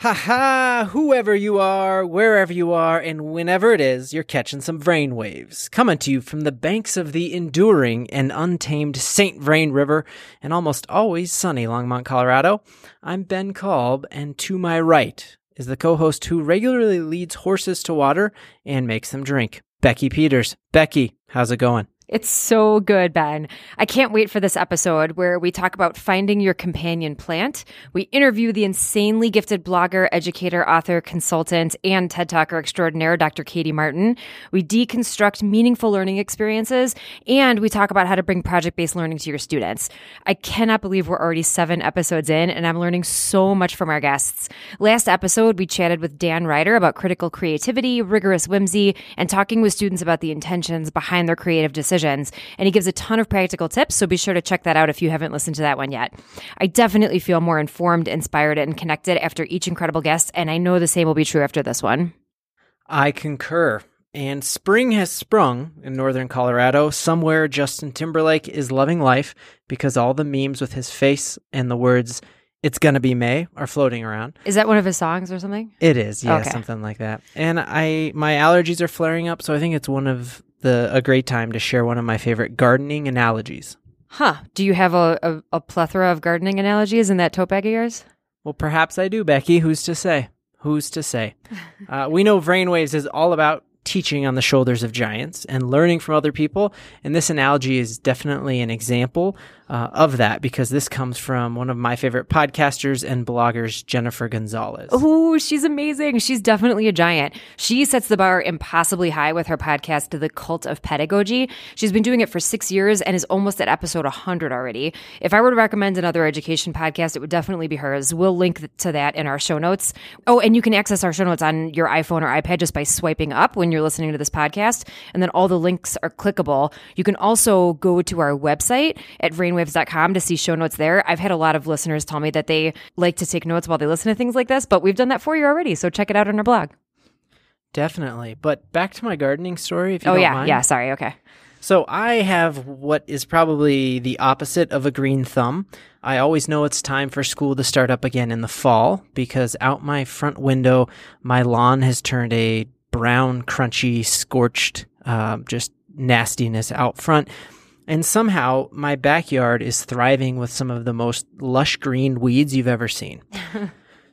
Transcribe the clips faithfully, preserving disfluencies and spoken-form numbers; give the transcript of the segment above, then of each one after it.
Ha ha! Whoever you are, wherever you are, and whenever it is, you're catching some brainwaves. Coming to you from the banks of the enduring and untamed Saint Vrain River, and almost always sunny Longmont, Colorado. I'm Ben Kolb, and to my right is the co-host who regularly leads horses to water and makes them drink, Becky Peters. Becky, how's it going? It's so good, Ben. I can't wait for this episode where we talk about finding your companion plant. We interview the insanely gifted blogger, educator, author, consultant, and TED Talker extraordinaire, Doctor Katie Martin. We deconstruct meaningful learning experiences, and we talk about how to bring project-based learning to your students. I cannot believe we're already seven episodes in, and I'm learning so much from our guests. Last episode, we chatted with Dan Ryder about critical creativity, rigorous whimsy, and talking with students about the intentions behind their creative decisions. And he gives a ton of practical tips, so be sure to check that out if you haven't listened to that one yet. I definitely feel more informed, inspired, and connected after each incredible guest, and I know the same will be true after this one. I concur. And spring has sprung in northern Colorado. Somewhere Justin Timberlake is loving life because all the memes with his face and the words, "It's gonna be May," are floating around. Is that one of his songs or something? It is, yeah, okay. Something like that. And I, my allergies are flaring up, so I think it's one of the a great time to share one of my favorite gardening analogies. Huh? Do you have a, a, a plethora of gardening analogies in that tote bag of yours? Well, perhaps I do, Becky. Who's to say? Who's to say? uh, we know Brainwaves is all about teaching on the shoulders of giants and learning from other people. And this analogy is definitely an example uh, of that, because this comes from one of my favorite podcasters and bloggers, Jennifer Gonzalez. Oh, she's amazing. She's definitely a giant. She sets the bar impossibly high with her podcast, The Cult of Pedagogy. She's been doing it for six years and is almost at episode one hundred already. If I were to recommend another education podcast, it would definitely be hers. We'll link to that in our show notes. Oh, and you can access our show notes on your iPhone or iPad just by swiping up when you're listening to this podcast, and then all the links are clickable. You can also go to our website at brainwaves dot com to see show notes there. I've had a lot of listeners tell me that they like to take notes while they listen to things like this, but we've done that for you already, so check it out on our blog. Definitely. But back to my gardening story, if you oh, don't yeah. mind. Oh, yeah, yeah, sorry, okay. So I have what is probably the opposite of a green thumb. I always know it's time for school to start up again in the fall, because out my front window, my lawn has turned a brown, crunchy, scorched, uh, just nastiness out front. And somehow my backyard is thriving with some of the most lush green weeds you've ever seen.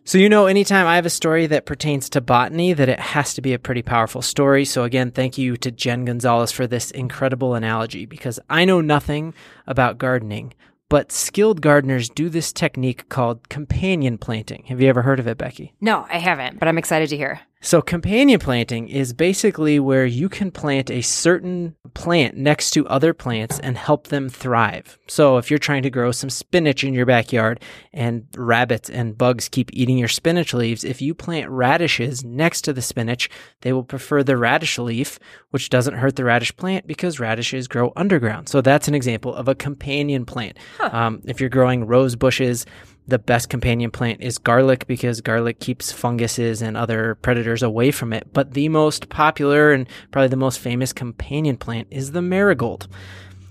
So, you know, anytime I have a story that pertains to botany, that it has to be a pretty powerful story. So again, thank you to Jen Gonzalez for this incredible analogy, because I know nothing about gardening, but skilled gardeners do this technique called companion planting. Have you ever heard of it, Becky? No, I haven't, but I'm excited to hear. So companion planting is basically where you can plant a certain plant next to other plants and help them thrive. So if you're trying to grow some spinach in your backyard and rabbits and bugs keep eating your spinach leaves, if you plant radishes next to the spinach, they will prefer the radish leaf, which doesn't hurt the radish plant because radishes grow underground. So that's an example of a companion plant. Huh. Um, if you're growing rose bushes, the best companion plant is garlic, because garlic keeps funguses and other predators away from it. But the most popular and probably the most famous companion plant is the marigold.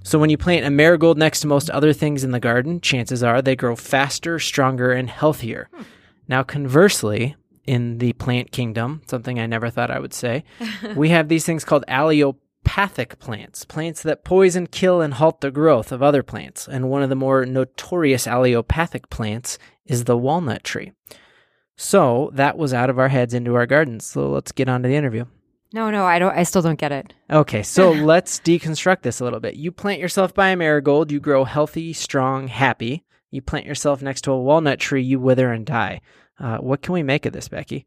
So when you plant a marigold next to most other things in the garden, chances are they grow faster, stronger, and healthier. Hmm. Now, conversely, in the plant kingdom, something I never thought I would say, we have these things called allopathic plants, plants that poison, kill, and halt the growth of other plants. And one of the more notorious allopathic plants is the walnut tree. So that was out of our heads into our gardens. So let's get on to the interview. No, no, I don't. I still don't get it. Okay, so let's deconstruct this a little bit. You plant yourself by a marigold, you grow healthy, strong, happy. You plant yourself next to a walnut tree, you wither and die. Uh, what can we make of this, Becky?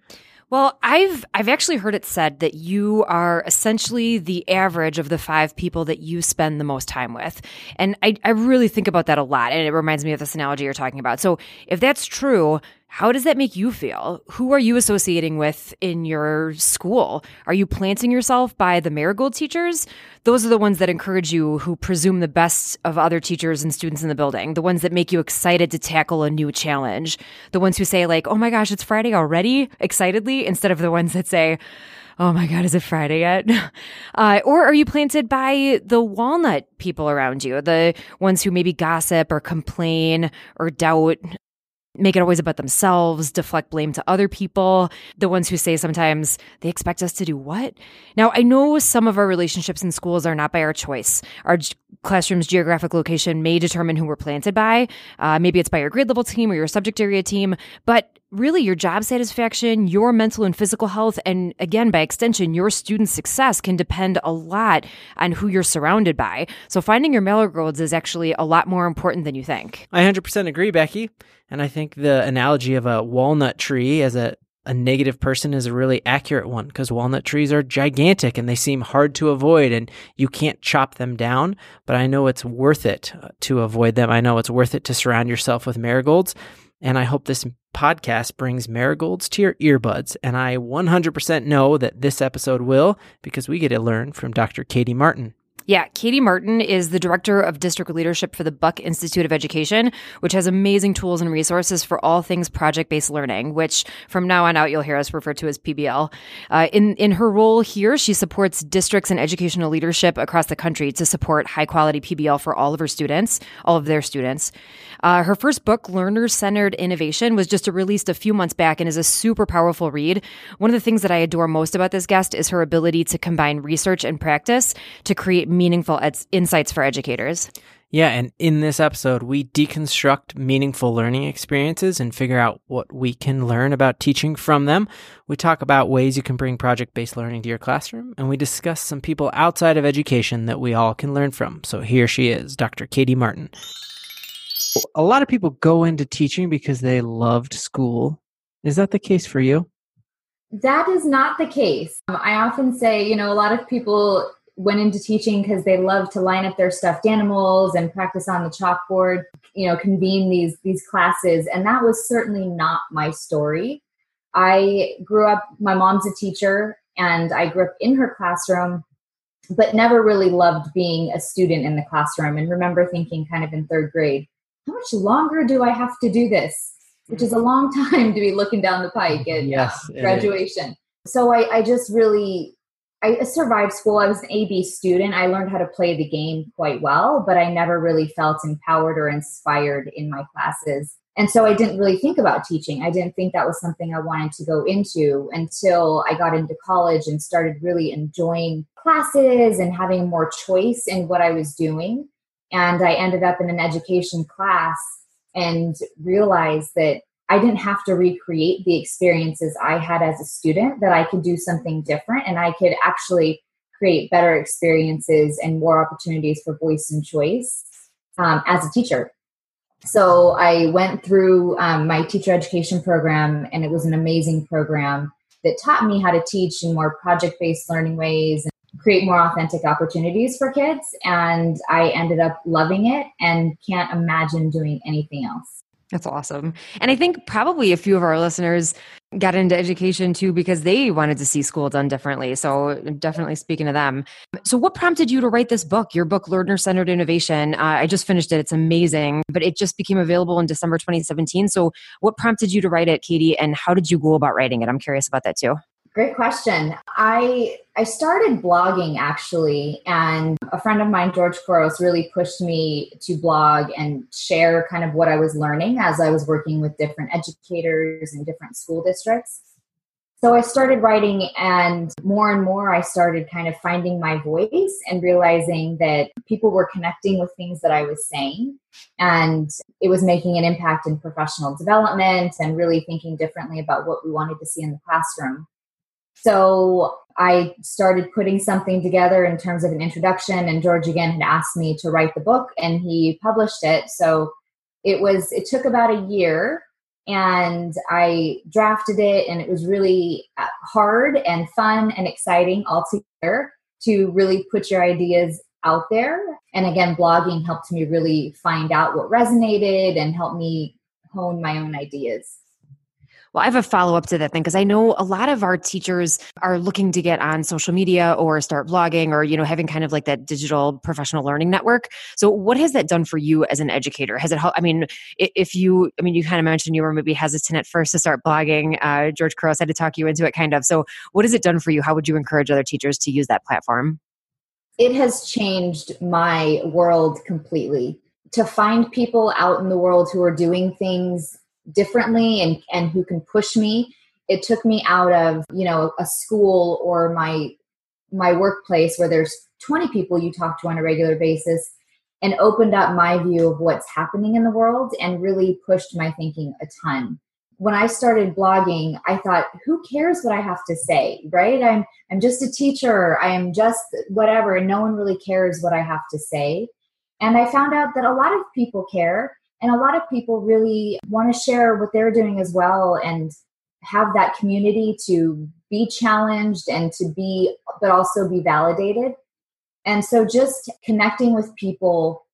Well, I've I've actually heard it said that you are essentially the average of the five people that you spend the most time with. And I, I really think about that a lot, and it reminds me of this analogy you're talking about. So if that's true, how does that make you feel? Who are you associating with in your school? Are you planting yourself by the marigold teachers? Those are the ones that encourage you, who presume the best of other teachers and students in the building, the ones that make you excited to tackle a new challenge, the ones who say like, oh my gosh, it's Friday already, excitedly, instead of the ones that say, oh my God, is it Friday yet? Uh, or are you planted by the walnut people around you, the ones who maybe gossip or complain or doubt make it always about themselves, deflect blame to other people, the ones who say sometimes they expect us to do what? Now, I know some of our relationships in schools are not by our choice. Our g- classroom's geographic location may determine who we're planted by. Uh, maybe it's by your grade level team or your subject area team, but really your job satisfaction, your mental and physical health, and again, by extension, your student's success can depend a lot on who you're surrounded by. So finding your middle grounds is actually a lot more important than you think. I one hundred percent agree, Becky. And I think the analogy of a walnut tree as a, a negative person is a really accurate one, because walnut trees are gigantic and they seem hard to avoid and you can't chop them down. But I know it's worth it to avoid them. I know it's worth it to surround yourself with marigolds. And I hope this podcast brings marigolds to your earbuds. And I one hundred percent know that this episode will, because we get to learn from Doctor Katie Martin. Yeah, Katie Martin is the Director of District Leadership for the Buck Institute of Education, which has amazing tools and resources for all things project-based learning, which from now on out, you'll hear us refer to as P B L. Uh, in, in her role here, she supports districts and educational leadership across the country to support high-quality P B L for all of her students, all of their students. Uh, her first book, Learner-Centered Innovation, was just released a few months back and is a super powerful read. One of the things that I adore most about this guest is her ability to combine research and practice to create meaningful ed- insights for educators. Yeah, and in this episode, we deconstruct meaningful learning experiences and figure out what we can learn about teaching from them. We talk about ways you can bring project-based learning to your classroom, and we discuss some people outside of education that we all can learn from. So here she is, Doctor Katie Martin. A lot of people go into teaching because they loved school. Is that the case for you? That is not the case. Um, I often say, you know, a lot of people went into teaching because they love to line up their stuffed animals and practice on the chalkboard, you know, convene these these classes. And that was certainly not my story. I grew up, my mom's a teacher, and I grew up in her classroom, but never really loved being a student in the classroom. And remember thinking kind of in third grade, how much longer do I have to do this? Which is a long time to be looking down the pike at yes, graduation. So I, I just really... I survived school. I was an A B student. I learned how to play the game quite well, but I never really felt empowered or inspired in my classes. And so I didn't really think about teaching. I didn't think that was something I wanted to go into until I got into college and started really enjoying classes and having more choice in what I was doing. And I ended up in an education class and realized that I didn't have to recreate the experiences I had as a student, that I could do something different and I could actually create better experiences and more opportunities for voice and choice um, as a teacher. So I went through um, my teacher education program, and it was an amazing program that taught me how to teach in more project-based learning ways and create more authentic opportunities for kids. And I ended up loving it and can't imagine doing anything else. That's awesome. And I think probably a few of our listeners got into education too because they wanted to see school done differently. So definitely speaking to them. So what prompted you to write this book, your book, Learner-Centered Innovation? Uh, I just finished it. It's amazing, but it just became available in December twenty seventeen. So what prompted you to write it, Katie, and how did you go about writing it? I'm curious about that too. Great question. I I started blogging actually, and a friend of mine, George Couros, really pushed me to blog and share kind of what I was learning as I was working with different educators in different school districts. So I started writing, and more and more I started kind of finding my voice and realizing that people were connecting with things that I was saying, and it was making an impact in professional development and really thinking differently about what we wanted to see in the classroom. So I started putting something together in terms of an introduction, and George again had asked me to write the book, and he published it. So it was, it took about a year, and I drafted it, and it was really hard and fun and exciting all together to really put your ideas out there. And again, blogging helped me really find out what resonated and helped me hone my own ideas. Well, I have a follow-up to that thing, because I know a lot of our teachers are looking to get on social media or start blogging or, you know, having kind of like that digital professional learning network. So what has that done for you as an educator? Has it helped? I mean, if you, I mean, you kind of mentioned you were maybe hesitant at first to start blogging. Uh, George Couros had to talk you into it kind of. So what has it done for you? How would you encourage other teachers to use that platform? It has changed my world completely. To find people out in the world who are doing things differently and, and who can push me. It took me out of, you know, a school or my my workplace where there's twenty people you talk to on a regular basis, and opened up my view of what's happening in the world and really pushed my thinking a ton. When I started blogging, I thought, who cares what I have to say, right? I'm I'm just a teacher. I am just whatever, and no one really cares what I have to say. And I found out that a lot of people care, and a lot of people really want to share what they're doing as well and have that community to be challenged and to be, but also be validated. And so just connecting with people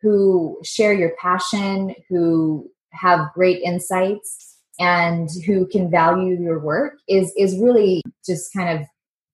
who share your passion, who have great insights, and who can value your work is is really just kind of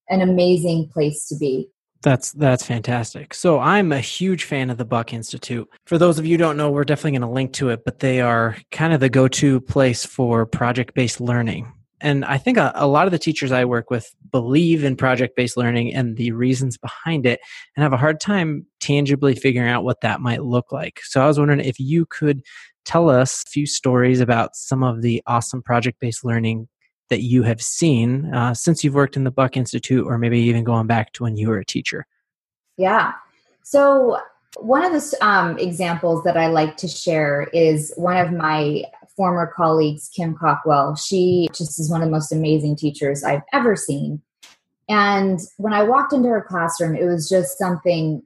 an amazing place to be. That's that's fantastic. So I'm a huge fan of the Buck Institute. For those of you who don't know, we're definitely going to link to it, but they are kind of the go-to place for project-based learning. And I think a, a lot of the teachers I work with believe in project-based learning and the reasons behind it and have a hard time tangibly figuring out what that might look like. So I was wondering if you could tell us a few stories about some of the awesome project-based learning that you have seen uh, since you've worked in the Buck Institute, or maybe even going back to when you were a teacher. Yeah. So one of the um, examples that I like to share is one of my former colleagues, Kim Cockwell. She just is one of the most amazing teachers I've ever seen. And when I walked into her classroom, it was just something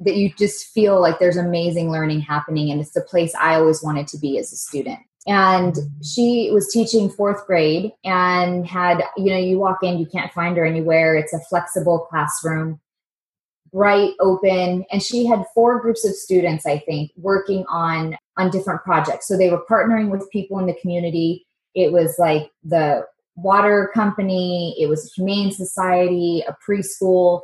that you just feel like there's amazing learning happening, and it's the place I always wanted to be as a student. And she was teaching fourth grade and had, you know, you walk in, you can't find her anywhere. It's a flexible classroom, bright, open. And she had four groups of students, I think, working on, on different projects. So they were partnering with people in the community. It was like the water company, it was a Humane Society, a preschool.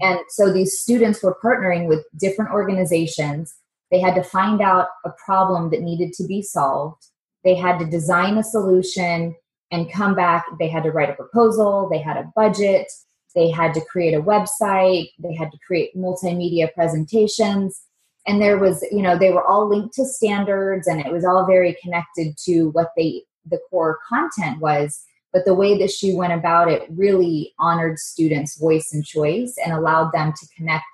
And so these students were partnering with different organizations. They had to find out a problem that needed to be solved. They had to design a solution and come back. They had to write a proposal. They had a budget. They had to create a website. They had to create multimedia presentations. And there was, you know, they were all linked to standards, and it was all very connected to what they, the core content was. But the way that she went about it really honored students' voice and choice and allowed them to connect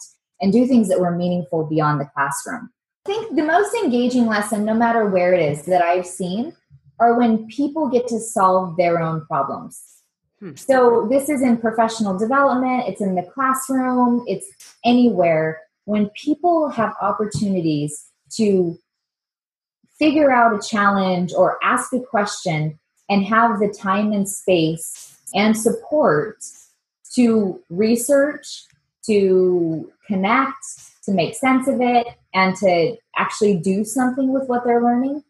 and do things that were meaningful beyond the classroom. I think the most engaging lesson, no matter where it is that I've seen, are when people get to solve their own problems. Hmm. So this is in professional development, it's in the classroom, it's anywhere. When people have opportunities to figure out a challenge or ask a question, and have the time and space and support to research, to connect, to make sense of it, and to actually do something with what they're learning,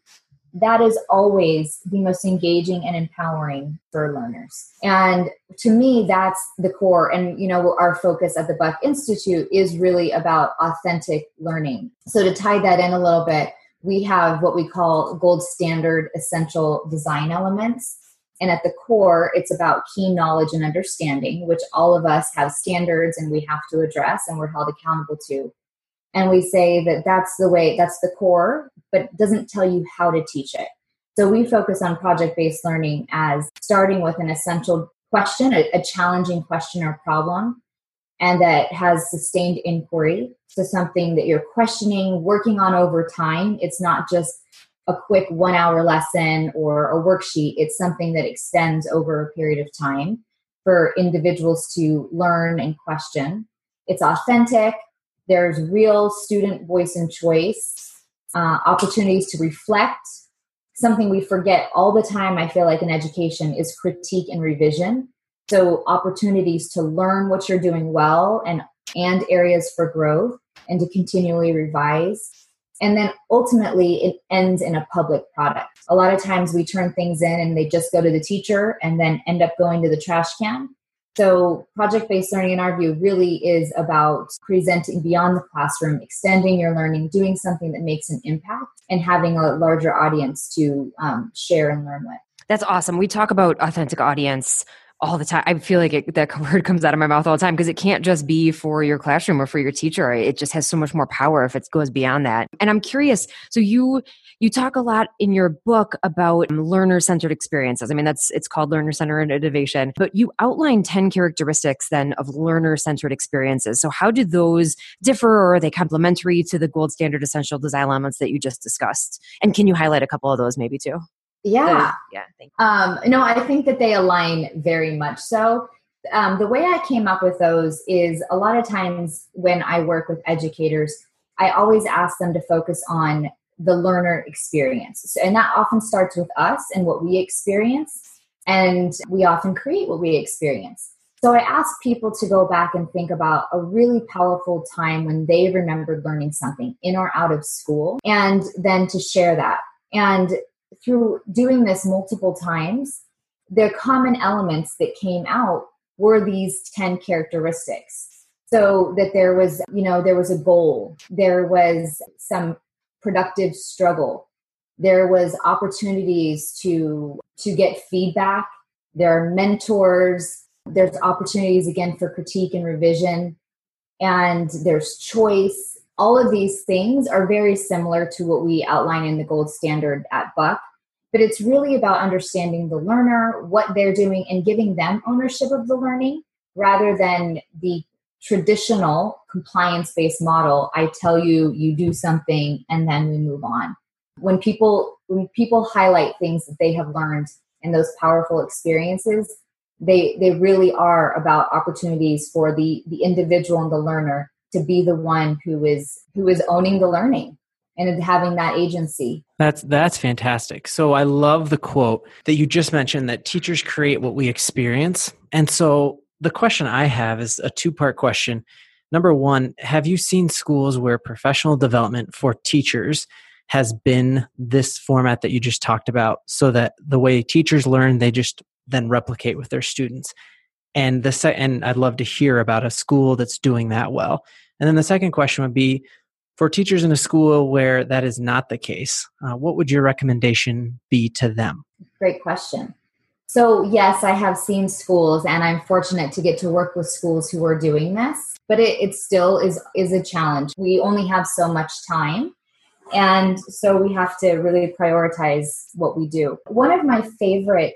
that is always the most engaging and empowering for learners. And to me, that's the core. And, you know, our focus at the Buck Institute is really about authentic learning. So to tie that in a little bit, we have what we call gold standard essential design elements. And at the core, it's about keen knowledge and understanding, which all of us have standards and we have to address and we're held accountable to. And we say that that's the way, that's the core, but it doesn't tell you how to teach it. So we focus on project-based learning as starting with an essential question, a, a challenging question or problem, and that has sustained inquiry. So something that you're questioning, working on over time. It's not just a quick one hour lesson or a worksheet. It's something that extends over a period of time for individuals to learn and question. It's authentic. There's real student voice and choice, uh, opportunities to reflect. Something we forget all the time, I feel like, in education is critique and revision. So opportunities to learn what you're doing well and, and areas for growth and to continually revise. And then ultimately it ends in a public product. A lot of times we turn things in and they just go to the teacher and then end up going to the trash can. So project-based learning, in our view, really is about presenting beyond the classroom, extending your learning, doing something that makes an impact and having a larger audience to um, share and learn with. That's awesome. We talk about authentic audience all the time. I feel like it, that word comes out of my mouth all the time because it can't just be for your classroom or for your teacher. It just has so much more power if it goes beyond that. And I'm curious. So you you talk a lot in your book about learner-centered experiences. I mean, that's it's called Learner-Centered Innovation. But you outline ten characteristics then of learner-centered experiences. So how do those differ, or are they complementary to the gold standard essential design elements that you just discussed? And can you highlight a couple of those maybe too? Yeah. So, yeah. Thank you. Um, no, I think that they align very much so. Um, the way I came up with those is a lot of times when I work with educators, I always ask them to focus on the learner experience. So, and that often starts with us and what we experience. And we often create what we experience. So I ask people to go back and think about a really powerful time when they remembered learning something in or out of school, and then to share that. And through doing this multiple times, the common elements that came out were these ten characteristics. So that there was, you know, there was a goal, there was some productive struggle, there was opportunities to, to get feedback, there are mentors, there's opportunities again for critique and revision, and there's choice. All of these things are very similar to what we outline in the gold standard at Buck, but it's really about understanding the learner, what they're doing, and giving them ownership of the learning rather than the traditional compliance-based model. I tell you, you do something, and then we move on. When people, when people highlight things that they have learned in those powerful experiences, they, they really are about opportunities for the, the individual and the learner to be the one who is who is owning the learning and having that agency. That's that's fantastic. So I love the quote that you just mentioned, that teachers create what we experience. And so the question I have is a two-part question. Number one, have you seen schools where professional development for teachers has been this format that you just talked about, so that the way teachers learn, they just then replicate with their students? And the se- and I'd love to hear about a school that's doing that well. And then the second question would be, for teachers in a school where that is not the case, uh, what would your recommendation be to them? Great question. So yes, I have seen schools, and I'm fortunate to get to work with schools who are doing this, but it, it still is is a challenge. We only have so much time, and so we have to really prioritize what we do. One of my favorite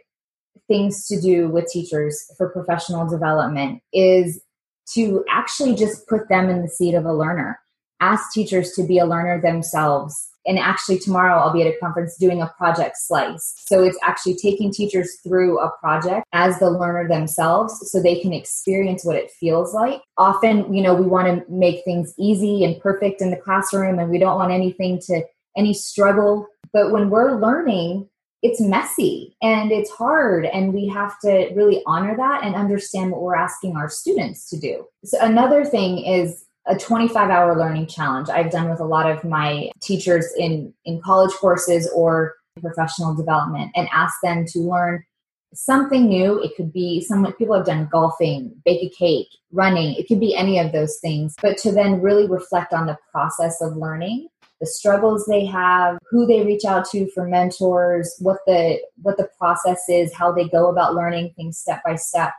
things to do with teachers for professional development is to actually just put them in the seat of a learner. Ask teachers to be a learner themselves. And actually tomorrow I'll be at a conference doing a project slice. So it's actually taking teachers through a project as the learner themselves so they can experience what it feels like. Often, you know, we want to make things easy and perfect in the classroom, and we don't want anything to any struggle. But when we're learning, it's messy and it's hard, and we have to really honor that and understand what we're asking our students to do. So another thing is a twenty-five hour learning challenge I've done with a lot of my teachers in, in college courses or professional development, and asked them to learn something new. It could be some people have done golfing, bake a cake, running. It could be any of those things, but to then really reflect on the process of learning, the struggles they have, who they reach out to for mentors, what the what the process is, how they go about learning things step by step,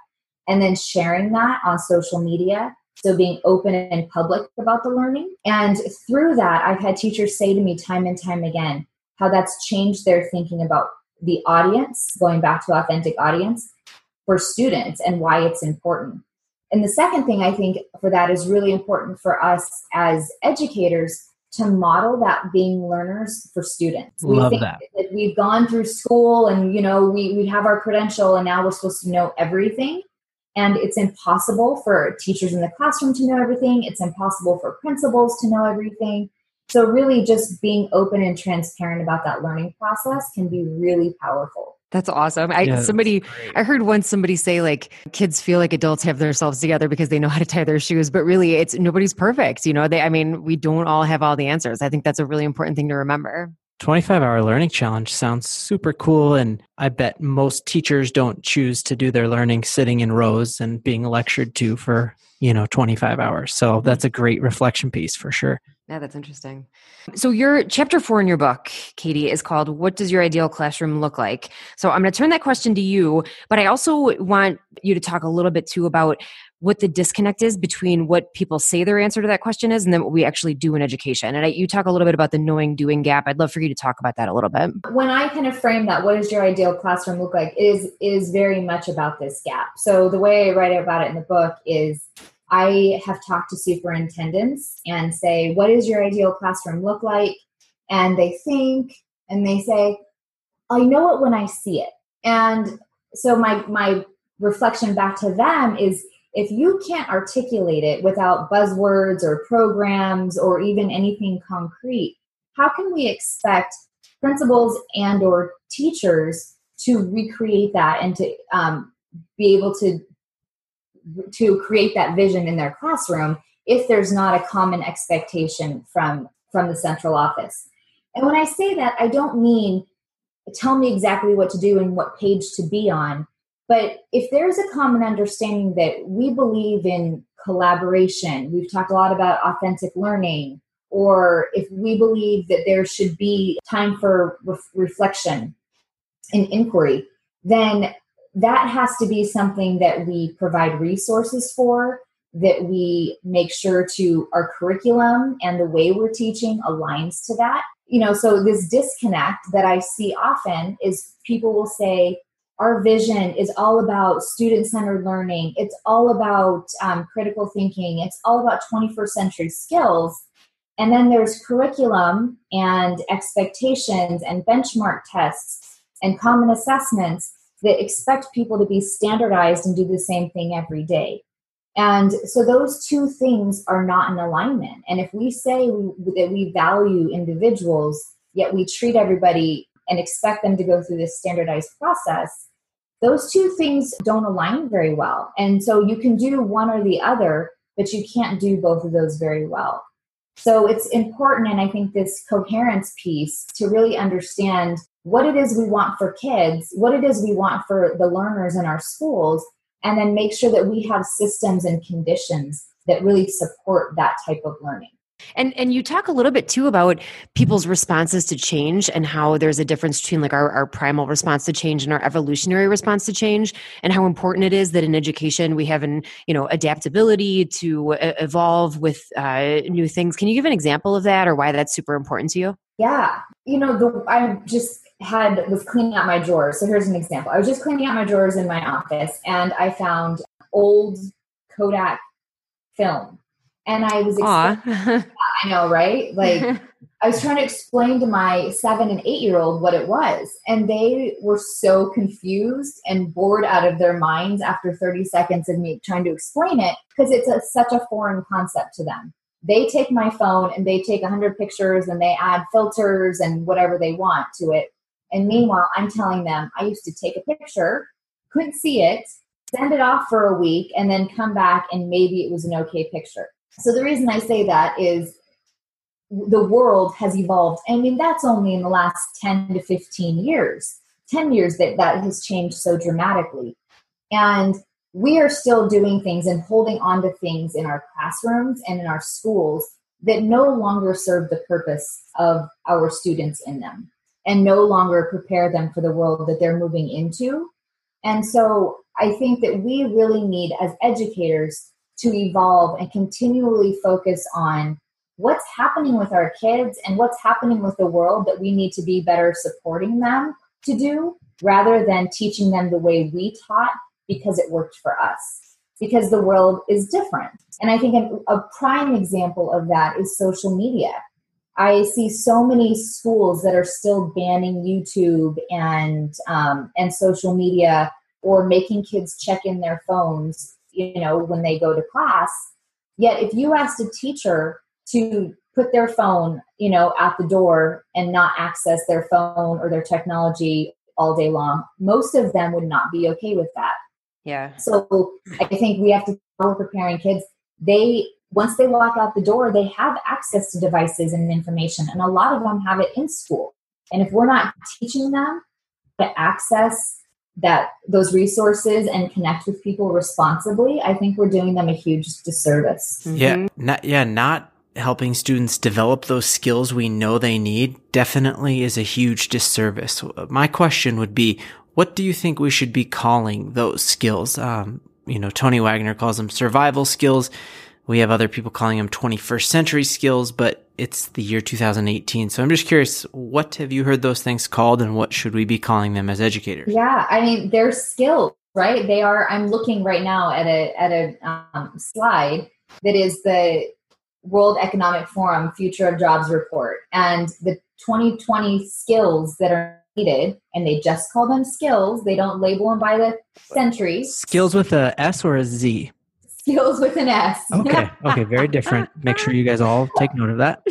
and then sharing that on social media. So being open and public about the learning. And through that, I've had teachers say to me time and time again how that's changed their thinking about the audience, going back to authentic audience for students and why it's important. And the second thing I think for that is really important for us as educators to model that being learners for students. We Love think that. that we've gone through school and, you know, we, we have our credential and now we're supposed to know everything. And it's impossible for teachers in the classroom to know everything. It's impossible for principals to know everything. So really just being open and transparent about that learning process can be really powerful. That's awesome. I, yeah, somebody, I heard once somebody say, like, kids feel like adults have themselves together because they know how to tie their shoes, but really it's nobody's perfect. You know, they, I mean, we don't all have all the answers. I think that's a really important thing to remember. twenty-five hour learning challenge sounds super cool. And I bet most teachers don't choose to do their learning sitting in rows and being lectured to for, you know, twenty-five hours. So that's a great reflection piece for sure. Yeah, that's interesting. So your chapter four in your book, Katie, is called What Does Your Ideal Classroom Look Like? So I'm going to turn that question to you, but I also want you to talk a little bit too about what the disconnect is between what people say their answer to that question is and then what we actually do in education. And I, you talk a little bit about the knowing-doing gap. I'd love for you to talk about that a little bit. When I kind of frame that, what does your ideal classroom look like, is is very much about this gap. So the way I write about it in the book is, I have talked to superintendents and say, what does your ideal classroom look like? And they think, and they say, I know it when I see it. And so my, my reflection back to them is, if you can't articulate it without buzzwords or programs or even anything concrete, how can we expect principals and or teachers to recreate that and to um, be able to to create that vision in their classroom if there's not a common expectation from, from the central office? And when I say that, I don't mean tell me exactly what to do and what page to be on, but if there's a common understanding that we believe in collaboration, we've talked a lot about authentic learning, or if we believe that there should be time for re- reflection and inquiry, then that has to be something that we provide resources for, that we make sure to our curriculum and the way we're teaching aligns to that. You know, so this disconnect that I see often is people will say, our vision is all about student-centered learning. It's all about um, critical thinking. It's all about twenty-first century skills. And then there's curriculum and expectations and benchmark tests and common assessments that expect people to be standardized and do the same thing every day. And so those two things are not in alignment. And if we say we, that we value individuals, yet we treat everybody and expect them to go through this standardized process, those two things don't align very well. And so you can do one or the other, but you can't do both of those very well. So it's important, and I think this coherence piece, to really understand what it is we want for kids, what it is we want for the learners in our schools, and then make sure that we have systems and conditions that really support that type of learning. And and you talk a little bit too about people's responses to change and how there's a difference between like our, our primal response to change and our evolutionary response to change, and how important it is that in education we have an, you know, adaptability to evolve with uh, new things. Can you give an example of that or why that's super important to you? Yeah. You know, the, I just had, was cleaning out my drawers. So here's an example. I was just cleaning out my drawers in my office and I found old Kodak film. And I was, I know, right? Like I was trying to explain to my seven and eight year old what it was. And they were so confused and bored out of their minds after thirty seconds of me trying to explain it, because it's a, such a foreign concept to them. They take my phone and they take one hundred pictures and they add filters and whatever they want to it. And meanwhile, I'm telling them I used to take a picture, couldn't see it, send it off for a week, and then come back and maybe it was an okay picture. So the reason I say that is the world has evolved. I mean, that's only in the last ten to fifteen years, ten years that that has changed so dramatically. And we are still doing things and holding on to things in our classrooms and in our schools that no longer serve the purpose of our students in them and no longer prepare them for the world that they're moving into. And so I think that we really need, as educators, to evolve and continually focus on what's happening with our kids and what's happening with the world that we need to be better supporting them to do, rather than teaching them the way we taught because it worked for us, because the world is different. And I think a, a prime example of that is social media. I see so many schools that are still banning YouTube and um, and social media, or making kids check in their phones, you know, when they go to class. Yet if you asked a teacher to put their phone, you know, at the door and not access their phone or their technology all day long, most of them would not be okay with that. Yeah. So I think we have to we're preparing kids. They, once they walk out the door, they have access to devices and information, and a lot of them have it in school. And if we're not teaching them to access that, those resources, and connect with people responsibly, I think we're doing them a huge disservice. Yeah. Mm-hmm. Not, yeah. Not helping students develop those skills we know they need definitely is a huge disservice. My question would be, what do you think we should be calling those skills? Um, you know, Tony Wagner calls them survival skills. We have other people calling them twenty-first century skills, but it's the year two thousand eighteen. So I'm just curious, what have you heard those things called, and what should we be calling them as educators? Yeah, I mean, they're skills, right? They are. I'm looking right now at a at a um, slide that is the World Economic Forum Future of Jobs report, and the twenty twenty skills that are needed, and they just call them skills. They don't label them by the century. Skills with a S or a Z? Skills with an S. Okay. Okay. Very different. Make sure you guys all take note of that.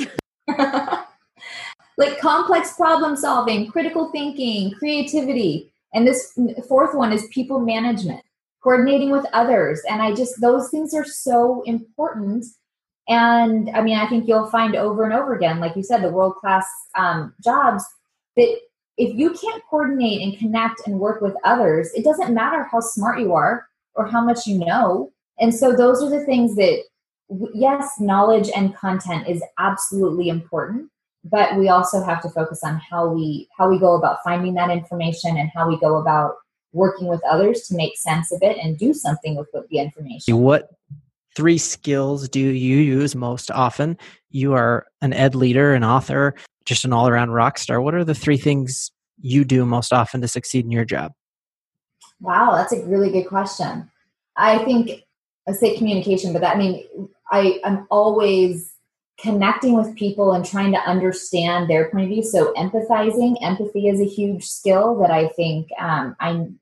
Like complex problem solving, critical thinking, creativity. And this fourth one is people management, coordinating with others. And I just, those things are so important. And I mean, I think you'll find over and over again, like you said, the world-class um, jobs, that if you can't coordinate and connect and work with others, it doesn't matter how smart you are or how much you know. And so those are the things that, yes, knowledge and content is absolutely important, but we also have to focus on how we how we go about finding that information and how we go about working with others to make sense of it and do something with the information. What three skills do you use most often? You are an ed leader, an author, just an all-around rock star. What are the three things you do most often to succeed in your job? Wow, that's a really good question. I think... I say communication, but that, I mean, I, I'm always connecting with people and trying to understand their point of view. So empathizing, empathy is a huge skill that I think um, I'm,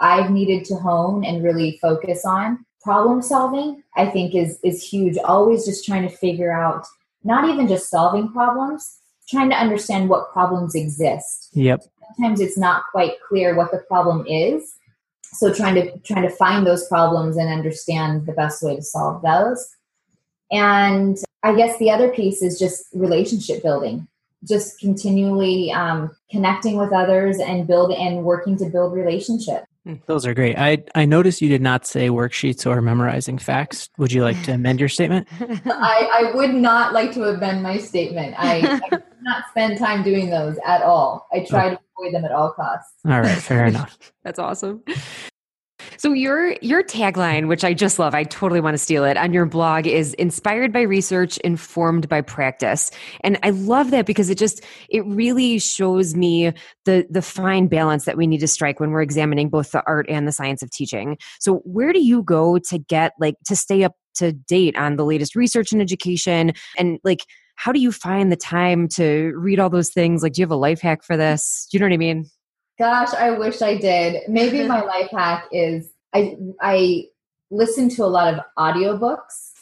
I've needed to hone and really focus on. Problem solving, I think, is is huge. Always just trying to figure out, not even just solving problems, trying to understand what problems exist. Yep. Sometimes it's not quite clear what the problem is. So trying to trying to find those problems and understand the best way to solve those. And I guess the other piece is just relationship building, just continually um, connecting with others and build and working to build relationships. Those are great. I, I noticed you did not say worksheets or memorizing facts. Would you like to amend your statement? I, I would not like to amend my statement. I, I do not spend time doing those at all. I try okay. to avoid them at all costs. All right. Fair enough. That's awesome. So your your tagline, which I just love, I totally want to steal it, on your blog is inspired by research, informed by practice. And I love that because it just, it really shows me the the fine balance that we need to strike when we're examining both the art and the science of teaching. So where do you go to get, like, to stay up to date on the latest research in education? And like, how do you find the time to read all those things? Like, do you have a life hack for this? Do you know what I mean? Gosh, I wish I did. Maybe my life hack is I I listen to a lot of audiobooks.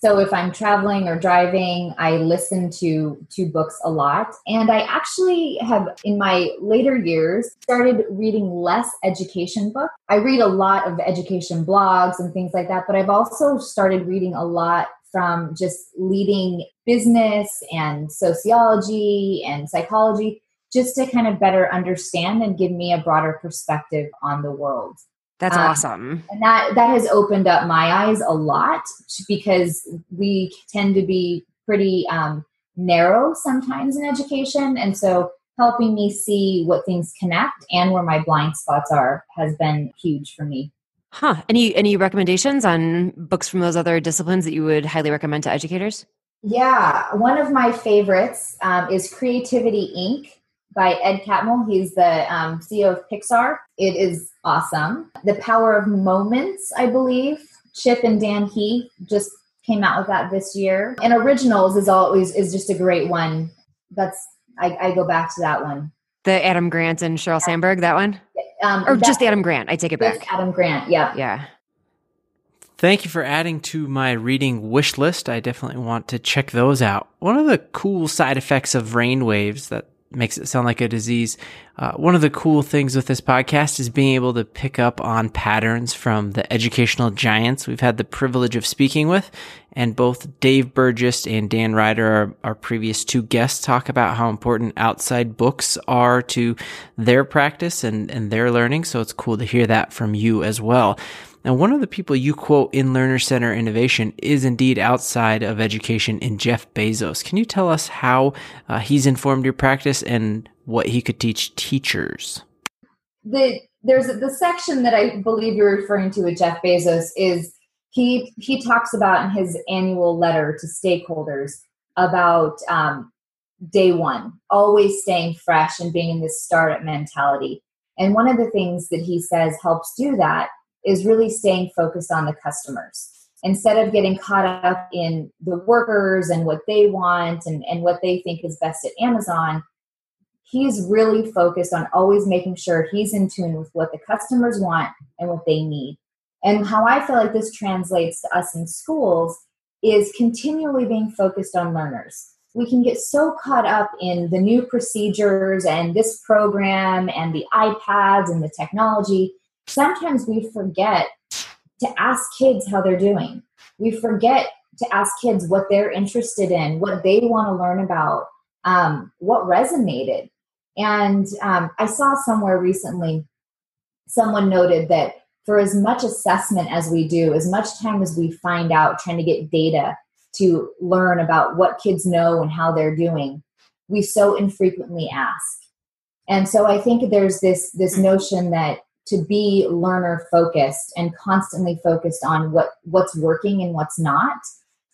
So if I'm traveling or driving, I listen to, to books a lot. And I actually have, in my later years, started reading less education books. I read a lot of education blogs and things like that, but I've also started reading a lot from just leading business and sociology and psychology, just to kind of better understand and give me a broader perspective on the world. That's um, awesome. And that, that has opened up my eyes a lot, because we tend to be pretty um, narrow sometimes in education. And so helping me see what things connect and where my blind spots are has been huge for me. Huh. Any, any recommendations on books from those other disciplines that you would highly recommend to educators? Yeah. One of my favorites um, is Creativity, Incorporated, by Ed Catmull. He's the um, C E O of Pixar. It is awesome. The Power of Moments, I believe. Chip and Dan Heath just came out with that this year. And Originals is always is just a great one. That's I, I go back to that one. The Adam Grant and Sheryl Sandberg, that one? Um, or that, just Adam Grant. I take it back. Just Adam Grant, yeah. Yeah. Thank you for adding to my reading wish list. I definitely want to check those out. One of the cool side effects of brainwaves that makes it sound like a disease. Uh, one of the cool things with this podcast is being able to pick up on patterns from the educational giants we've had the privilege of speaking with. And both Dave Burgess and Dan Ryder, our, our previous two guests, talk about how important outside books are to their practice and, and their learning. So it's cool to hear that from you as well. Now, one of the people you quote in Learner-Centered Innovation is indeed outside of education in Jeff Bezos. Can you tell us how uh, he's informed your practice and what he could teach teachers? The, there's the section that I believe you're referring to with Jeff Bezos is he he talks about in his annual letter to stakeholders about um, day one, always staying fresh and being in this startup mentality. And one of the things that he says helps do that is really staying focused on the customers. Instead of getting caught up in the workers and what they want and, and what they think is best at Amazon, he's really focused on always making sure he's in tune with what the customers want and what they need. And how I feel like this translates to us in schools is continually being focused on learners. We can get so caught up in the new procedures and this program and the iPads and the technology. Sometimes we forget to ask kids how they're doing. We forget to ask kids what they're interested in, what they want to learn about, um, what resonated. And um, I saw somewhere recently, someone noted that for as much assessment as we do, as much time as we find out trying to get data to learn about what kids know and how they're doing, we so infrequently ask. And so I think there's this, this notion that to be learner focused and constantly focused on what, what's working and what's not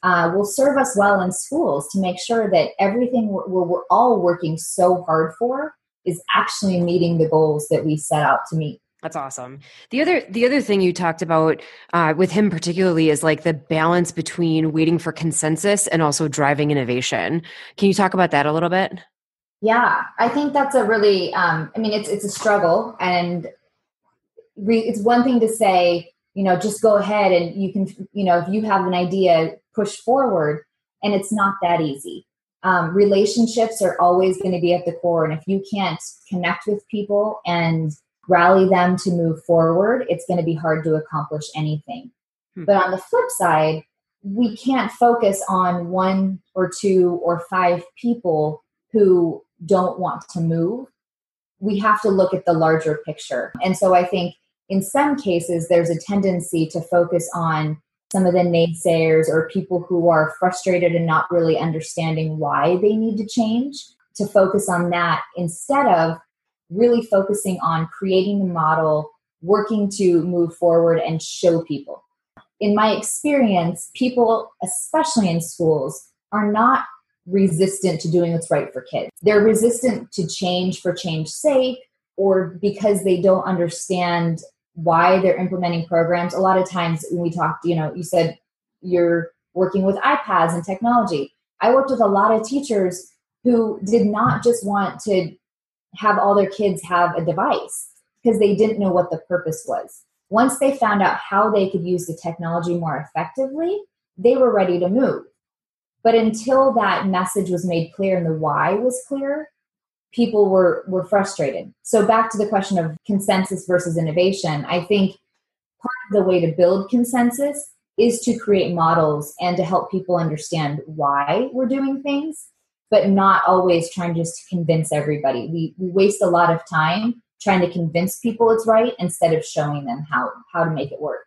uh, will serve us well in schools to make sure that everything we're, we're all working so hard for is actually meeting the goals that we set out to meet. That's awesome. The other the other thing you talked about uh, with him particularly is like the balance between waiting for consensus and also driving innovation. Can you talk about that a little bit? Yeah, I think that's a really, um, I mean, it's it's a struggle. And re- it's one thing to say, you know, just go ahead and you can, you know, if you have an idea, push forward. And it's not that easy. Um, relationships are always going to be at the core. And if you can't connect with people and rally them to move forward, it's going to be hard to accomplish anything. Hmm. But on the flip side, we can't focus on one or two or five people who don't want to move. We have to look at the larger picture. And so I think in some cases, there's a tendency to focus on some of the naysayers or people who are frustrated and not really understanding why they need to change, to focus on that instead of really focusing on creating the model, working to move forward and show people. In my experience, people, especially in schools, are not resistant to doing what's right for kids. They're resistant to change for change's sake or because they don't understand why they're implementing programs. A lot of times when we talked, you know, you said you're working with iPads and technology. I worked with a lot of teachers who did not just want to have all their kids have a device because they didn't know what the purpose was. Once they found out how they could use the technology more effectively, they were ready to move. But until that message was made clear and the why was clear, people were, were frustrated. So back to the question of consensus versus innovation, I think part of the way to build consensus is to create models and to help people understand why we're doing things, but not always trying just to convince everybody. We we waste a lot of time trying to convince people it's right instead of showing them how, how to make it work.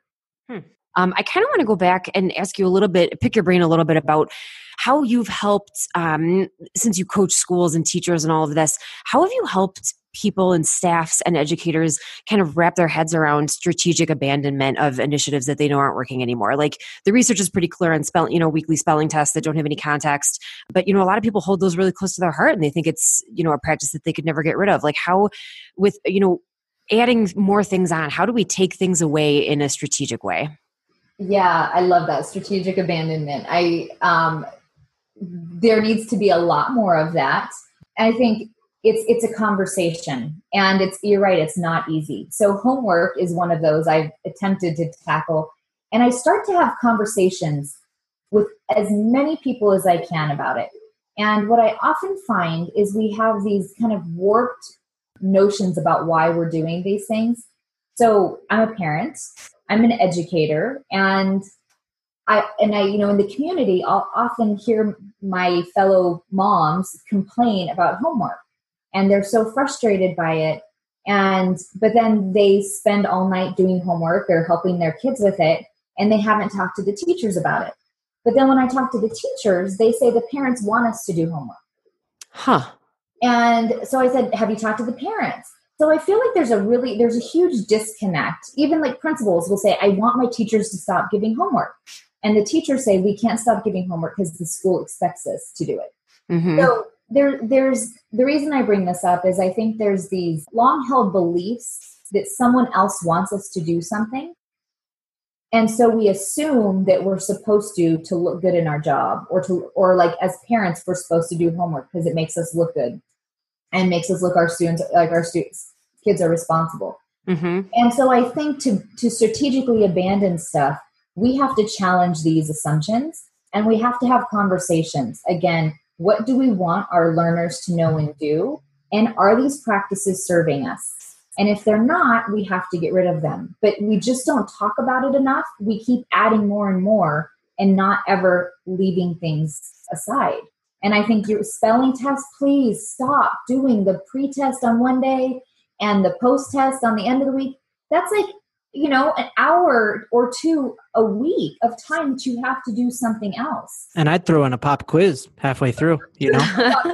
Hmm. Um, I kind of want to go back and ask you a little bit, pick your brain a little bit about how you've helped, um, since you coach schools and teachers and all of this, how have you helped people and staffs and educators kind of wrap their heads around strategic abandonment of initiatives that they know aren't working anymore? Like the research is pretty clear on spell, you know, weekly spelling tests that don't have any context, but you know, a lot of people hold those really close to their heart and they think it's, you know, a practice that they could never get rid of. Like how with, you know, adding more things on, how do we take things away in a strategic way? Yeah, I love that strategic abandonment. I, um, there needs to be a lot more of that. I think It's it's a conversation, and it's you're right, it's not easy. So homework is one of those I've attempted to tackle, and I start to have conversations with as many people as I can about it. And what I often find is we have these kind of warped notions about why we're doing these things. So I'm a parent, I'm an educator, and I and I, you know, in the community, I'll often hear my fellow moms complain about homework. And they're so frustrated by it. And, but then they spend all night doing homework or helping their kids with it, and they haven't talked to the teachers about it. But then when I talk to the teachers, they say the parents want us to do homework. Huh. And so I said, have you talked to the parents? So I feel like there's a really, there's a huge disconnect. Even like principals will say, I want my teachers to stop giving homework. And the teachers say, we can't stop giving homework because the school expects us to do it. Mm-hmm. So there, there's, the reason I bring this up is I think there's these long-held beliefs that someone else wants us to do something. And so we assume that we're supposed to, to look good in our job, or to, or like as parents, we're supposed to do homework because it makes us look good and makes us look our students, like our students, kids are responsible. Mm-hmm. And so I think to, to strategically abandon stuff, we have to challenge these assumptions, and we have to have conversations. Again, what do we want our learners to know and do? And are these practices serving us? And if they're not, we have to get rid of them. But we just don't talk about it enough. We keep adding more and more and not ever leaving things aside. And I think your spelling test, please stop doing the pre-test on one day and the post-test on the end of the week. That's like, you know, an hour or two a week of time that you have to do something else. And I'd throw in a pop quiz halfway through, you know.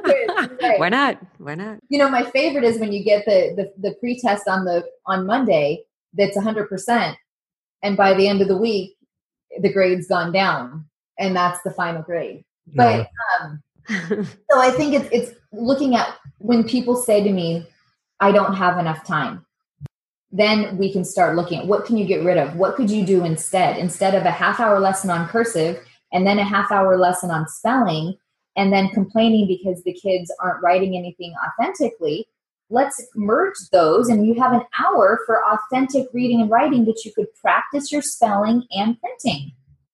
Right. Why not? Why not? You know, my favorite is when you get the, the, the pre-test on the, on Monday, that's a hundred percent. And by the end of the week, the grade's gone down, and that's the final grade. No. But, um, so I think it's, it's looking at when people say to me, I don't have enough time, then we can start looking at what can you get rid of? What could you do instead? Instead of a half hour lesson on cursive and then a half hour lesson on spelling, and then complaining because the kids aren't writing anything authentically, let's merge those, and you have an hour for authentic reading and writing that you could practice your spelling and printing.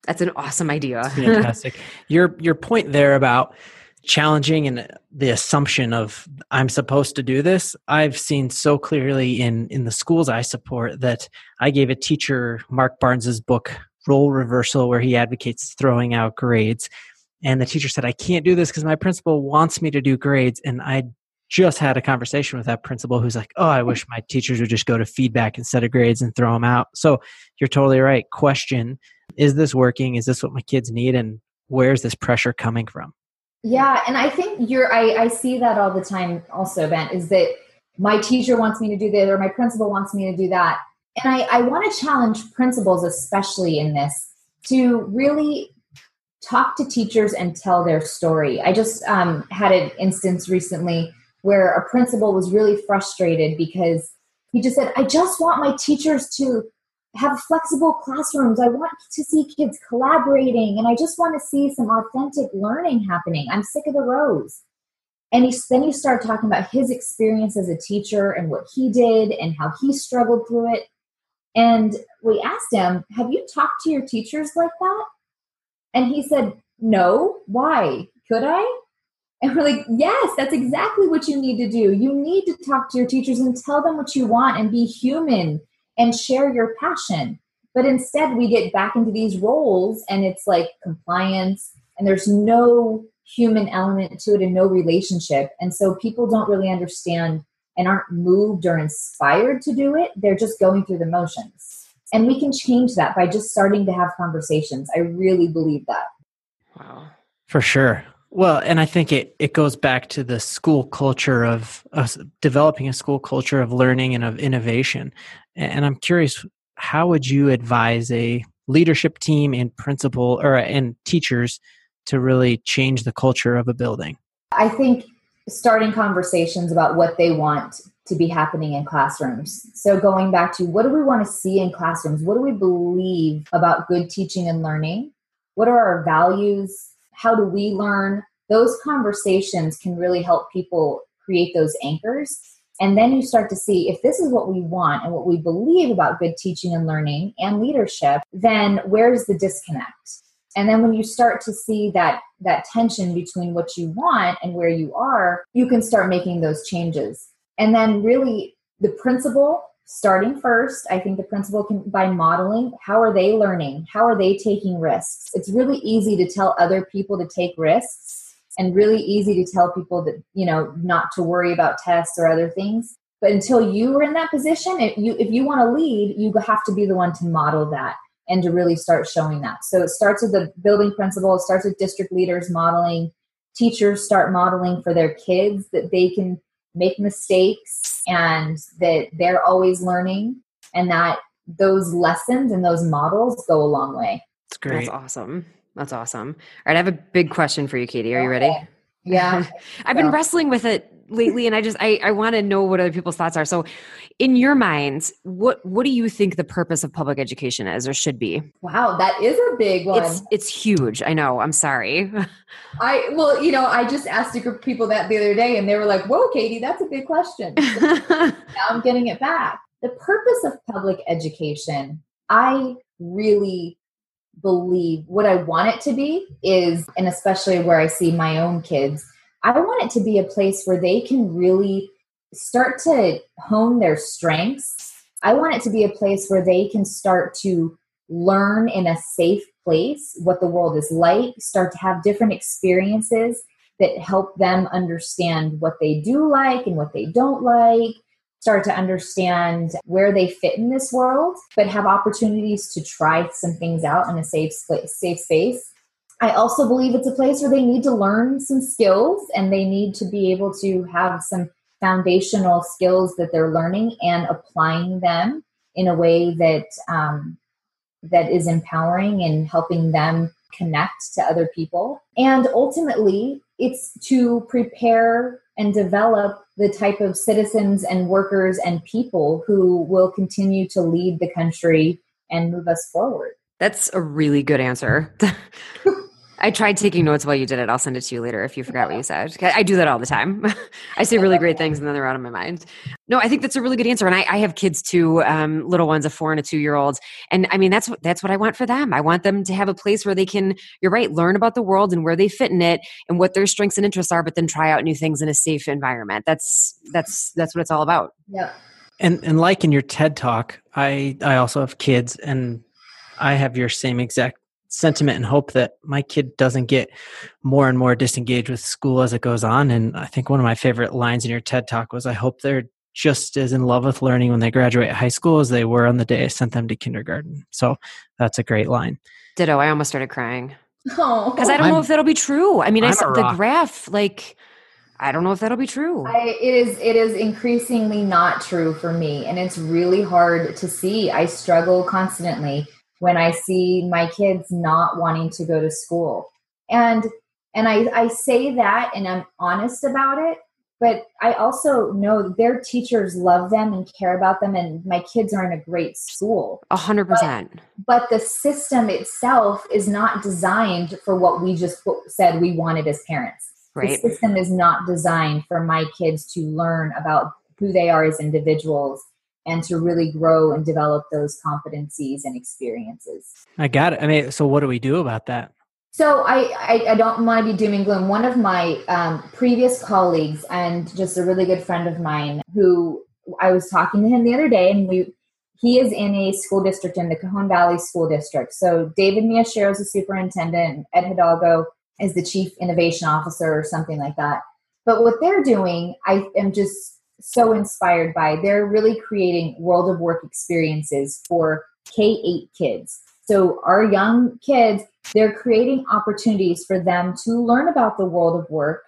That's an awesome idea. Fantastic. Your, your point there about challenging and the assumption of I'm supposed to do this, I've seen so clearly in, in the schools I support that I gave a teacher Mark Barnes's book, Role Reversal, where he advocates throwing out grades. And the teacher said, I can't do this because my principal wants me to do grades. And I just had a conversation with that principal who's like, oh, I wish my teachers would just go to feedback instead of grades and throw them out. So you're totally right. Question, is this working? Is this what my kids need? And where's this pressure coming from? Yeah. And I think you're, I, I see that all the time also, Ben, is that my teacher wants me to do this or my principal wants me to do that. And I, I want to challenge principals, especially in this, to really talk to teachers and tell their story. I just um, had an instance recently where a principal was really frustrated because he just said, I just want my teachers to have flexible classrooms. I want to see kids collaborating, and I just want to see some authentic learning happening. I'm sick of the rows. And he, then he started talking about his experience as a teacher and what he did and how he struggled through it. And we asked him, have you talked to your teachers like that? And he said, no, why? Could I? And we're like, yes, that's exactly what you need to do. You need to talk to your teachers and tell them what you want and be human and share your passion. But instead we get back into these roles, and it's like compliance, and there's no human element to it and no relationship. And so people don't really understand and aren't moved or inspired to do it. They're just going through the motions. And we can change that by just starting to have conversations. I really believe that. Wow. For sure. Well, and I think it, it goes back to the school culture of, of developing a school culture of learning and of innovation. And I'm curious, how would you advise a leadership team and principal or and teachers to really change the culture of a building? I think starting conversations about what they want to be happening in classrooms. So going back to what do we want to see in classrooms? What do we believe about good teaching and learning? What are our values? How do we learn? Those conversations can really help people create those anchors. And then you start to see if this is what we want and what we believe about good teaching and learning and leadership, then where's the disconnect? And then when you start to see that that tension between what you want and where you are, you can start making those changes. And then really the principal starting first, I think the principal can, by modeling, how are they learning? How are they taking risks? It's really easy to tell other people to take risks and really easy to tell people that, you know, not to worry about tests or other things. But until you were in that position, if you, if you want to lead, you have to be the one to model that and to really start showing that. So it starts with the building principle. It starts with district leaders modeling. Teachers start modeling for their kids that they can make mistakes and that they're always learning, and that those lessons and those models go a long way. That's great. That's awesome. That's awesome. All right. I have a big question for you, Katie. Are you ready? Okay. Yeah. I've been wrestling with it lately, and I just, I, I want to know what other people's thoughts are. So in your minds, what, what do you think the purpose of public education is or should be? Wow. That is a big one. It's, it's huge. I know. I'm sorry. I, well, you know, I just asked a group of people that the other day, and they were like, whoa, Katie, that's a big question. So now I'm getting it back. The purpose of public education, I really believe what I want it to be is, and especially where I see my own kids, I want it to be a place where they can really start to hone their strengths. I want it to be a place where they can start to learn in a safe place what the world is like, start to have different experiences that help them understand what they do like and what they don't like, start to understand where they fit in this world, but have opportunities to try some things out in a safe safe space. I also believe it's a place where they need to learn some skills, and they need to be able to have some foundational skills that they're learning and applying them in a way that um, that is empowering and helping them connect to other people. And ultimately, it's to prepare and develop the type of citizens and workers and people who will continue to lead the country and move us forward. That's a really good answer. I tried taking notes while you did it. I'll send it to you later if you forgot what you said. I do that all the time. I say really great things and then they're out of my mind. No, I think that's a really good answer. And I, I have kids too, um, little ones, a four and a two-year-old. And I mean, that's, that's what I want for them. I want them to have a place where they can, you're right, learn about the world and where they fit in it and what their strengths and interests are, but then try out new things in a safe environment. That's, that's, that's what it's all about. Yeah. And, and like in your TED Talk, I, I also have kids, and I have your same exact sentiment and hope that my kid doesn't get more and more disengaged with school as it goes on. And I think one of my favorite lines in your TED Talk was, I hope they're just as in love with learning when they graduate high school as they were on the day I sent them to kindergarten. So that's a great line. Ditto. I almost started crying. Oh, because I don't I'm, know if that'll be true. I mean, I'm I saw the graph, like, I don't know if that'll be true. I, it is, it is increasingly not true for me. And it's really hard to see. I struggle constantly when I see my kids not wanting to go to school. And and I, I say that and I'm honest about it, but I also know their teachers love them and care about them, and my kids are in a great school. A hundred percent. But the system itself is not designed for what we just said we wanted as parents. Right. The system is not designed for my kids to learn about who they are as individuals and to really grow and develop those competencies and experiences. I got it. I mean, so what do we do about that? So I, I, I don't want to be doom and gloom. One of my um, previous colleagues and just a really good friend of mine, who I was talking to him the other day, and we he is in a school district in the Cajon Valley School District. So David Miyashiro is the superintendent. Ed Hidalgo is the chief innovation officer or something like that. But what they're doing, I am just so inspired by. They're really creating world of work experiences for K eight kids. So our young kids, they're creating opportunities for them to learn about the world of work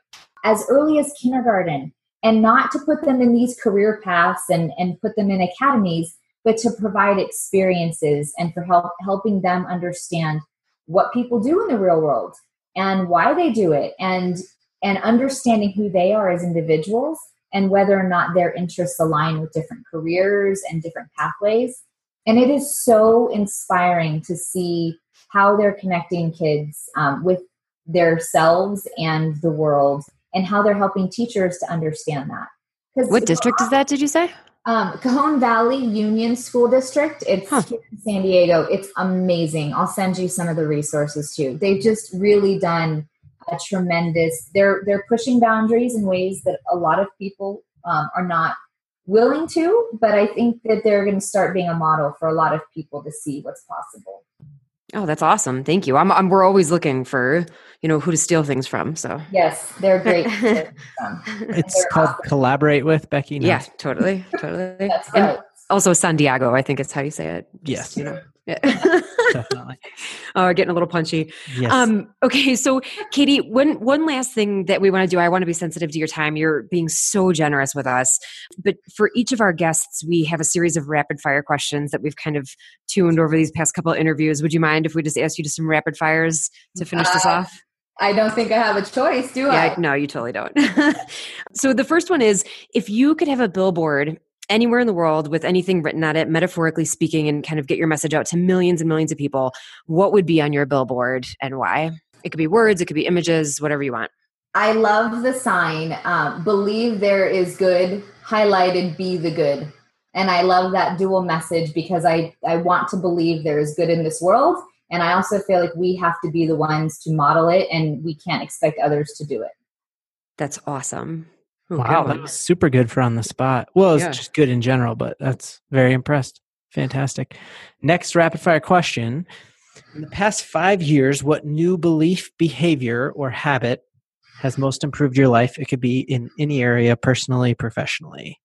as early as kindergarten, and not to put them in these career paths and, and put them in academies, but to provide experiences and for help helping them understand what people do in the real world and why they do it, and and understanding who they are as individuals, and whether or not their interests align with different careers and different pathways. And it is so inspiring to see how they're connecting kids um, with themselves and the world, and how they're helping teachers to understand that. What district is that, did you say? Um, Cajon Valley Union School District. It's huh. in San Diego. It's amazing. I'll send you some of the resources too. They've just really done a tremendous, they're, they're pushing boundaries in ways that a lot of people um, are not willing to, but I think that they're going to start being a model for a lot of people to see what's possible. Oh, that's awesome. Thank you. I'm, I'm, we're always looking for, you know, who to steal things from. So yes, they're great. They're it's they're called awesome. Collaborate with Becky. No? Yeah, totally. Totally. That's and right. Also San Diego, I think is how you say it. Yes. You know. Yeah. Definitely. Oh, getting a little punchy. Yes. Um, okay. So Katie, one, one last thing that we want to do, I want to be sensitive to your time. You're being so generous with us, but for each of our guests, we have a series of rapid fire questions that we've kind of tuned over these past couple of interviews. Would you mind if we just ask you to some rapid fires to finish uh, this off? I don't think I have a choice, do yeah, I? No, you totally don't. So the first one is, if you could have a billboard anywhere in the world with anything written on it, metaphorically speaking, and kind of get your message out to millions and millions of people, what would be on your billboard and why? It could be words, it could be images, whatever you want. I love the sign, um, believe there is good, highlighted be the good. And I love that dual message because I, I want to believe there is good in this world. And I also feel like we have to be the ones to model it and we can't expect others to do it. That's awesome. Ooh, wow, that was super good for on the spot. Well, it's yeah. just good in general, but that's very impressed. Fantastic. Next rapid fire question. In the past five years, what new belief, behavior, or habit has most improved your life? It could be in any area, personally, professionally.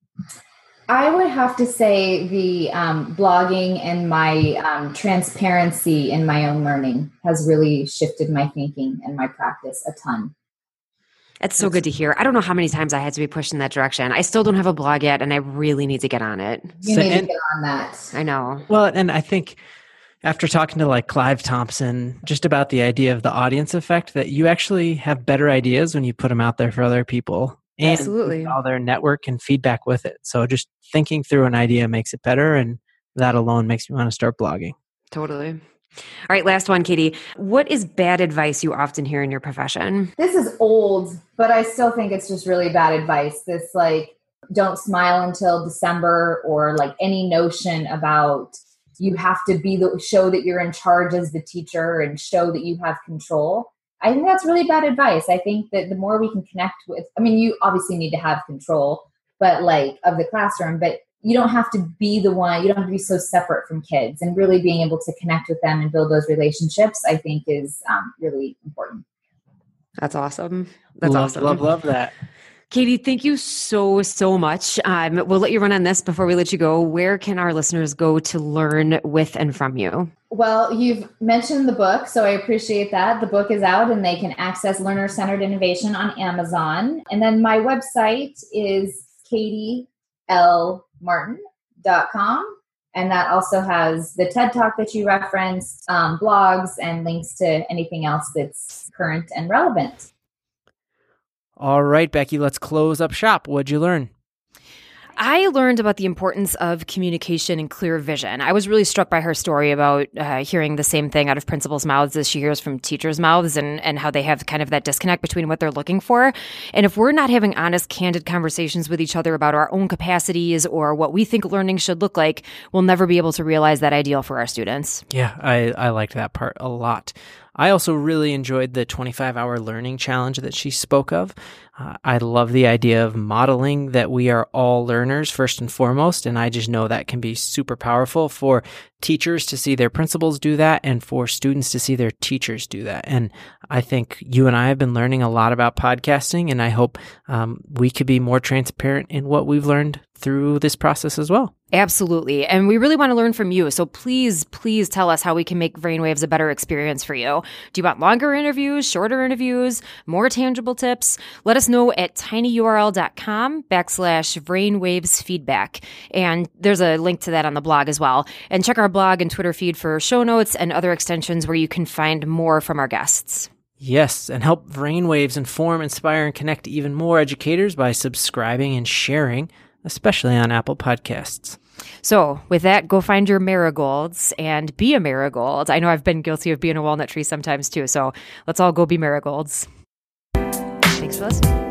I would have to say the um, blogging and my um, transparency in my own learning has really shifted my thinking and my practice a ton. That's so good to hear. I don't know how many times I had to be pushed in that direction. I still don't have a blog yet, and I really need to get on it. You so, need and, to get on that. I know. Well, and I think after talking to like Clive Thompson, just about the idea of the audience effect, that you actually have better ideas when you put them out there for other people. And absolutely. All their network and feedback with it. So just thinking through an idea makes it better, and that alone makes me want to start blogging. Totally. All right, last one, Katie. What is bad advice you often hear in your profession? This is old, but I still think it's just really bad advice. This like, don't smile until December, or like any notion about you have to be the show that you're in charge as the teacher and show that you have control. I think that's really bad advice. I think that the more we can connect with, I mean, you obviously need to have control, but like of the classroom, but you don't have to be the one, you don't have to be so separate from kids, and really being able to connect with them and build those relationships, I think is um, really important. That's awesome. That's love, awesome. Love, love that. Katie, thank you so, so much. Um, we'll let you run on this before we let you go. Where can our listeners go to learn with and from you? Well, you've mentioned the book, so I appreciate that. The book is out and they can access Learner-Centered Innovation on Amazon. And then my website is Katie L Martin dot com. And that also has the TED Talk that you referenced, um, blogs, and links to anything else that's current and relevant. All right, Becky, let's close up shop. What'd you learn? I learned about the importance of communication and clear vision. I was really struck by her story about uh, hearing the same thing out of principals' mouths as she hears from teachers' mouths, and, and how they have kind of that disconnect between what they're looking for. And if we're not having honest, candid conversations with each other about our own capacities or what we think learning should look like, we'll never be able to realize that ideal for our students. Yeah, I, I liked that part a lot. I also really enjoyed the twenty-five hour learning challenge that she spoke of. Uh, I love the idea of modeling that we are all learners first and foremost, and I just know that can be super powerful for teachers to see their principals do that and for students to see their teachers do that. And I think you and I have been learning a lot about podcasting, and I hope um, we could be more transparent in what we've learned through this process as well. Absolutely. And we really want to learn from you. So please, please tell us how we can make Brainwaves a better experience for you. Do you want longer interviews, shorter interviews, more tangible tips? Let us know at tinyurl.com backslash Brainwaves feedback. And there's a link to that on the blog as well. And check our blog and Twitter feed for show notes and other extensions where you can find more from our guests. Yes, and help Brainwaves inform, inspire, and connect even more educators by subscribing and sharing, especially on Apple Podcasts. So with that, go find your marigolds and be a marigold. I know I've been guilty of being a walnut tree sometimes too, so let's all go be marigolds. Thanks for listening.